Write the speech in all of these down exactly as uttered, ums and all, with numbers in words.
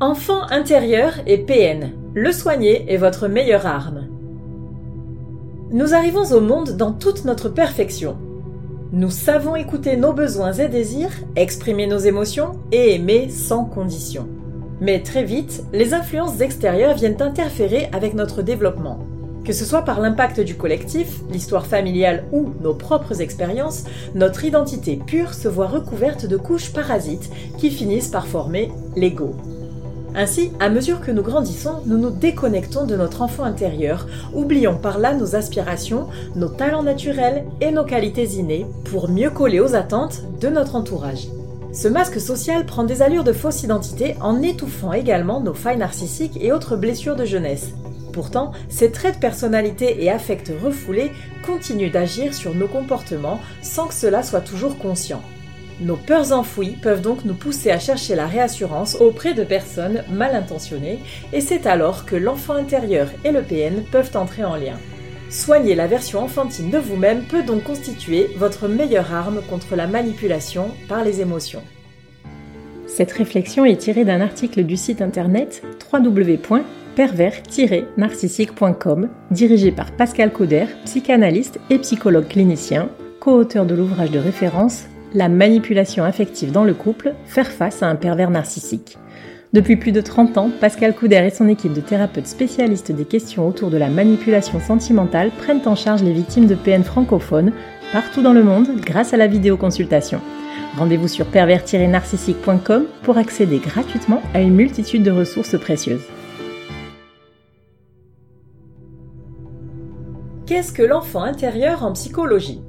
Enfant intérieur et P N, le soigner est votre meilleure arme. Nous arrivons au monde dans toute notre perfection. Nous savons écouter nos besoins et désirs, exprimer nos émotions et aimer sans condition. Mais très vite, les influences extérieures viennent interférer avec notre développement. Que ce soit par l'impact du collectif, l'histoire familiale ou nos propres expériences, notre identité pure se voit recouverte de couches parasites qui finissent par former l'ego. Ainsi, à mesure que nous grandissons, nous nous déconnectons de notre enfant intérieur, oubliant par là nos aspirations, nos talents naturels et nos qualités innées pour mieux coller aux attentes de notre entourage. Ce masque social prend des allures de fausse identité en étouffant également nos failles narcissiques et autres blessures de jeunesse. Pourtant, ces traits de personnalité et affects refoulés continuent d'agir sur nos comportements sans que cela soit toujours conscient. Nos peurs enfouies peuvent donc nous pousser à chercher la réassurance auprès de personnes mal intentionnées, et c'est alors que l'enfant intérieur et le P N peuvent entrer en lien. Soigner la version enfantine de vous-même peut donc constituer votre meilleure arme contre la manipulation par les émotions. Cette réflexion est tirée d'un article du site internet w w w point pervers tiret narcissique point com, dirigé par Pascal Couderc, psychanalyste et psychologue clinicien, co-auteur de l'ouvrage de référence La manipulation affective dans le couple, faire face à un pervers narcissique. Depuis plus de trente ans, Pascal Couderc et son équipe de thérapeutes spécialistes des questions autour de la manipulation sentimentale prennent en charge les victimes de P N francophones partout dans le monde grâce à la vidéoconsultation. Rendez-vous sur pervers tiret narcissique point com pour accéder gratuitement à une multitude de ressources précieuses. Qu'est-ce que l'enfant intérieur en psychologie ?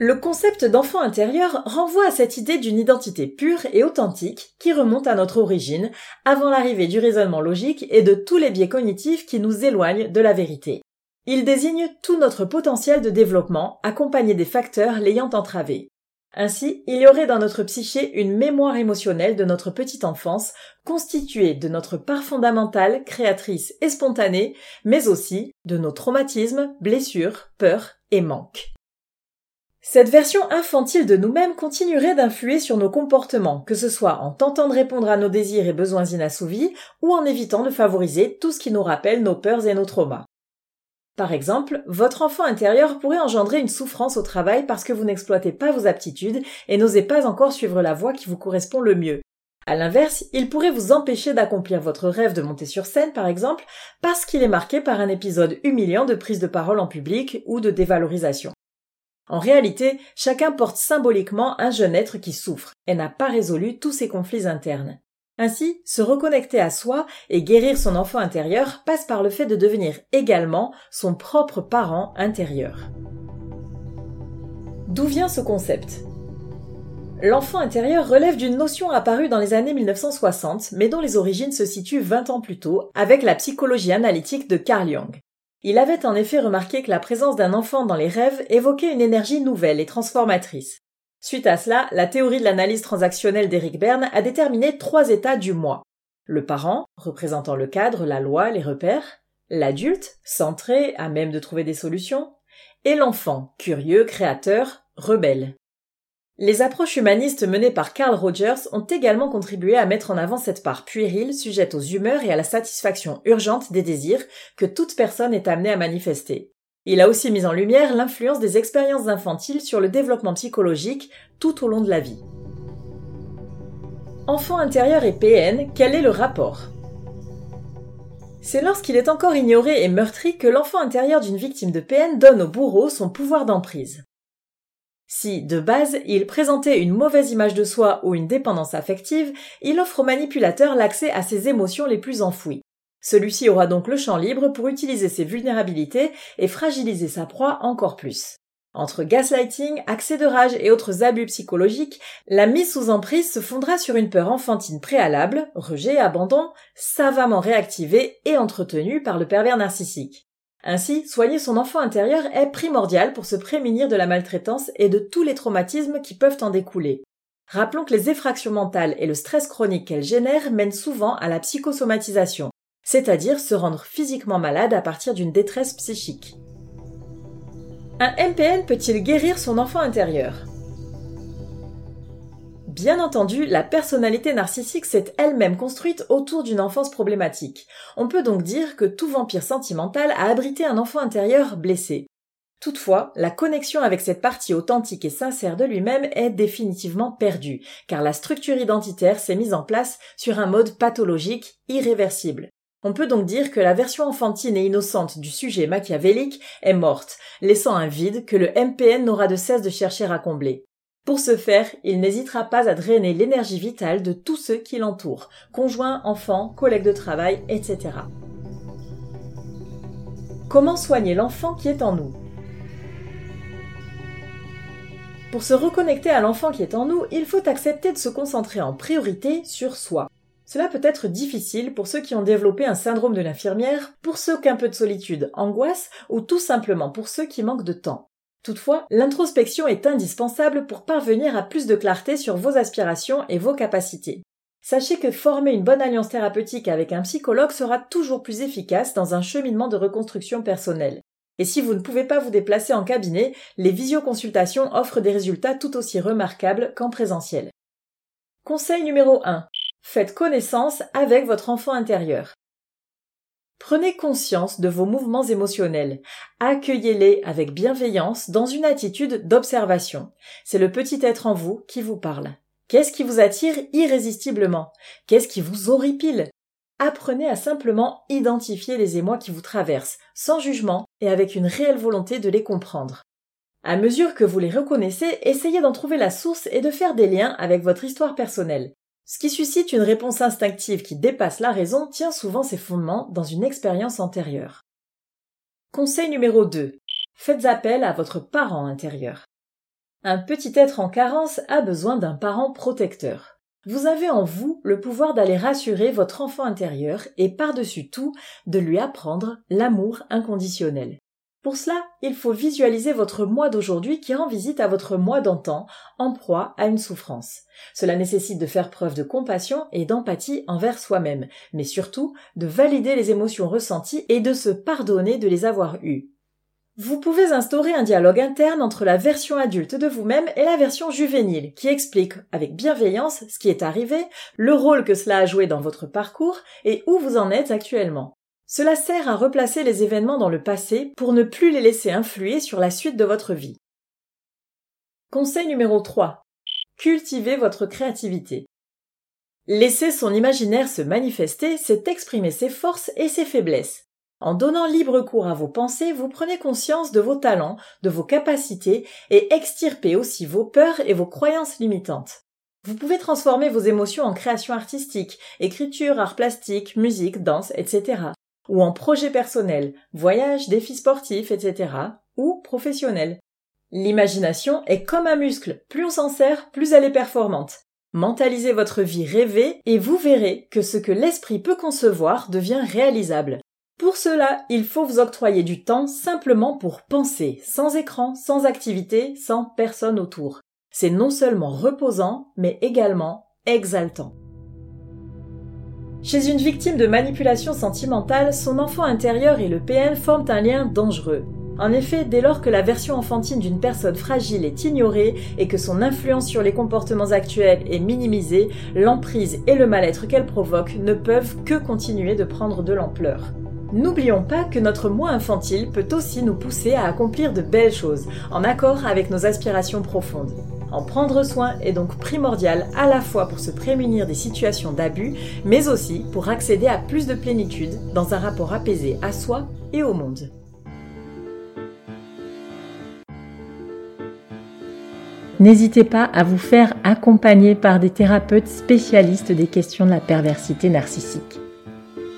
Le concept d'enfant intérieur renvoie à cette idée d'une identité pure et authentique qui remonte à notre origine, avant l'arrivée du raisonnement logique et de tous les biais cognitifs qui nous éloignent de la vérité. Il désigne tout notre potentiel de développement, accompagné des facteurs l'ayant entravé. Ainsi, il y aurait dans notre psyché une mémoire émotionnelle de notre petite enfance, constituée de notre part fondamentale, créatrice et spontanée, mais aussi de nos traumatismes, blessures, peurs et manques. Cette version infantile de nous-mêmes continuerait d'influer sur nos comportements, que ce soit en tentant de répondre à nos désirs et besoins inassouvis ou en évitant de favoriser tout ce qui nous rappelle nos peurs et nos traumas. Par exemple, votre enfant intérieur pourrait engendrer une souffrance au travail parce que vous n'exploitez pas vos aptitudes et n'osez pas encore suivre la voie qui vous correspond le mieux. À l'inverse, il pourrait vous empêcher d'accomplir votre rêve de monter sur scène, par exemple, parce qu'il est marqué par un épisode humiliant de prise de parole en public ou de dévalorisation. En réalité, chacun porte symboliquement un jeune être qui souffre et n'a pas résolu tous ses conflits internes. Ainsi, se reconnecter à soi et guérir son enfant intérieur passe par le fait de devenir également son propre parent intérieur. D'où vient ce concept ? L'enfant intérieur relève d'une notion apparue dans les années mille neuf cent soixante, mais dont les origines se situent vingt ans plus tôt, avec la psychologie analytique de Carl Jung. Il avait en effet remarqué que la présence d'un enfant dans les rêves évoquait une énergie nouvelle et transformatrice. Suite à cela, la théorie de l'analyse transactionnelle d'Eric Berne a déterminé trois états du moi. Le parent, représentant le cadre, la loi, les repères, l'adulte, centré, à même de trouver des solutions, et l'enfant, curieux, créateur, rebelle. Les approches humanistes menées par Carl Rogers ont également contribué à mettre en avant cette part puérile, sujette aux humeurs et à la satisfaction urgente des désirs que toute personne est amenée à manifester. Il a aussi mis en lumière l'influence des expériences infantiles sur le développement psychologique tout au long de la vie. Enfant intérieur et P N, quel est le rapport ? C'est lorsqu'il est encore ignoré et meurtri que l'enfant intérieur d'une victime de P N donne au bourreau son pouvoir d'emprise. Si, de base, il présentait une mauvaise image de soi ou une dépendance affective, il offre au manipulateur l'accès à ses émotions les plus enfouies. Celui-ci aura donc le champ libre pour utiliser ses vulnérabilités et fragiliser sa proie encore plus. Entre gaslighting, accès de rage et autres abus psychologiques, la mise sous emprise se fondera sur une peur enfantine préalable, rejet, abandon, savamment réactivée et entretenue par le pervers narcissique. Ainsi, soigner son enfant intérieur est primordial pour se prémunir de la maltraitance et de tous les traumatismes qui peuvent en découler. Rappelons que les effractions mentales et le stress chronique qu'elles génèrent mènent souvent à la psychosomatisation, c'est-à-dire se rendre physiquement malade à partir d'une détresse psychique. Un M P N peut-il guérir son enfant intérieur ? Bien entendu, la personnalité narcissique s'est elle-même construite autour d'une enfance problématique. On peut donc dire que tout vampire sentimental a abrité un enfant intérieur blessé. Toutefois, la connexion avec cette partie authentique et sincère de lui-même est définitivement perdue, car la structure identitaire s'est mise en place sur un mode pathologique, irréversible. On peut donc dire que la version enfantine et innocente du sujet machiavélique est morte, laissant un vide que le M P N n'aura de cesse de chercher à combler. Pour ce faire, il n'hésitera pas à drainer l'énergie vitale de tous ceux qui l'entourent, conjoints, enfants, collègues de travail, et cetera. Comment soigner l'enfant qui est en nous ? Pour se reconnecter à l'enfant qui est en nous, il faut accepter de se concentrer en priorité sur soi. Cela peut être difficile pour ceux qui ont développé un syndrome de l'infirmière, pour ceux qu'un peu de solitude angoisse, ou tout simplement pour ceux qui manquent de temps. Toutefois, l'introspection est indispensable pour parvenir à plus de clarté sur vos aspirations et vos capacités. Sachez que former une bonne alliance thérapeutique avec un psychologue sera toujours plus efficace dans un cheminement de reconstruction personnelle. Et si vous ne pouvez pas vous déplacer en cabinet, les visioconsultations offrent des résultats tout aussi remarquables qu'en présentiel. Conseil numéro un. Faites connaissance avec votre enfant intérieur. Prenez conscience de vos mouvements émotionnels. Accueillez-les avec bienveillance dans une attitude d'observation. C'est le petit être en vous qui vous parle. Qu'est-ce qui vous attire irrésistiblement ? Qu'est-ce qui vous horripile ? Apprenez à simplement identifier les émois qui vous traversent, sans jugement et avec une réelle volonté de les comprendre. À mesure que vous les reconnaissez, essayez d'en trouver la source et de faire des liens avec votre histoire personnelle. Ce qui suscite une réponse instinctive qui dépasse la raison tient souvent ses fondements dans une expérience antérieure. Conseil numéro deux. Faites appel à votre parent intérieur. Un petit être en carence a besoin d'un parent protecteur. Vous avez en vous le pouvoir d'aller rassurer votre enfant intérieur et par-dessus tout, de lui apprendre l'amour inconditionnel. Pour cela, il faut visualiser votre moi d'aujourd'hui qui rend visite à votre moi d'antan, en proie à une souffrance. Cela nécessite de faire preuve de compassion et d'empathie envers soi-même, mais surtout de valider les émotions ressenties et de se pardonner de les avoir eues. Vous pouvez instaurer un dialogue interne entre la version adulte de vous-même et la version juvénile, qui explique avec bienveillance ce qui est arrivé, le rôle que cela a joué dans votre parcours et où vous en êtes actuellement. Cela sert à replacer les événements dans le passé pour ne plus les laisser influer sur la suite de votre vie. Conseil numéro trois. Cultivez votre créativité. Laisser son imaginaire se manifester, c'est exprimer ses forces et ses faiblesses. En donnant libre cours à vos pensées, vous prenez conscience de vos talents, de vos capacités et extirpez aussi vos peurs et vos croyances limitantes. Vous pouvez transformer vos émotions en création artistique, écriture, art plastique, musique, danse, et cetera, ou en projets personnels, voyages, défis sportifs, et cetera, ou professionnels. L'imagination est comme un muscle, plus on s'en sert, plus elle est performante. Mentalisez votre vie rêvée et vous verrez que ce que l'esprit peut concevoir devient réalisable. Pour cela, il faut vous octroyer du temps simplement pour penser, sans écran, sans activité, sans personne autour. C'est non seulement reposant, mais également exaltant. Chez une victime de manipulation sentimentale, son enfant intérieur et le P N forment un lien dangereux. En effet, dès lors que la version enfantine d'une personne fragile est ignorée et que son influence sur les comportements actuels est minimisée, l'emprise et le mal-être qu'elle provoque ne peuvent que continuer de prendre de l'ampleur. N'oublions pas que notre moi infantile peut aussi nous pousser à accomplir de belles choses, en accord avec nos aspirations profondes. En prendre soin est donc primordial à la fois pour se prémunir des situations d'abus, mais aussi pour accéder à plus de plénitude dans un rapport apaisé à soi et au monde. N'hésitez pas à vous faire accompagner par des thérapeutes spécialistes des questions de la perversité narcissique.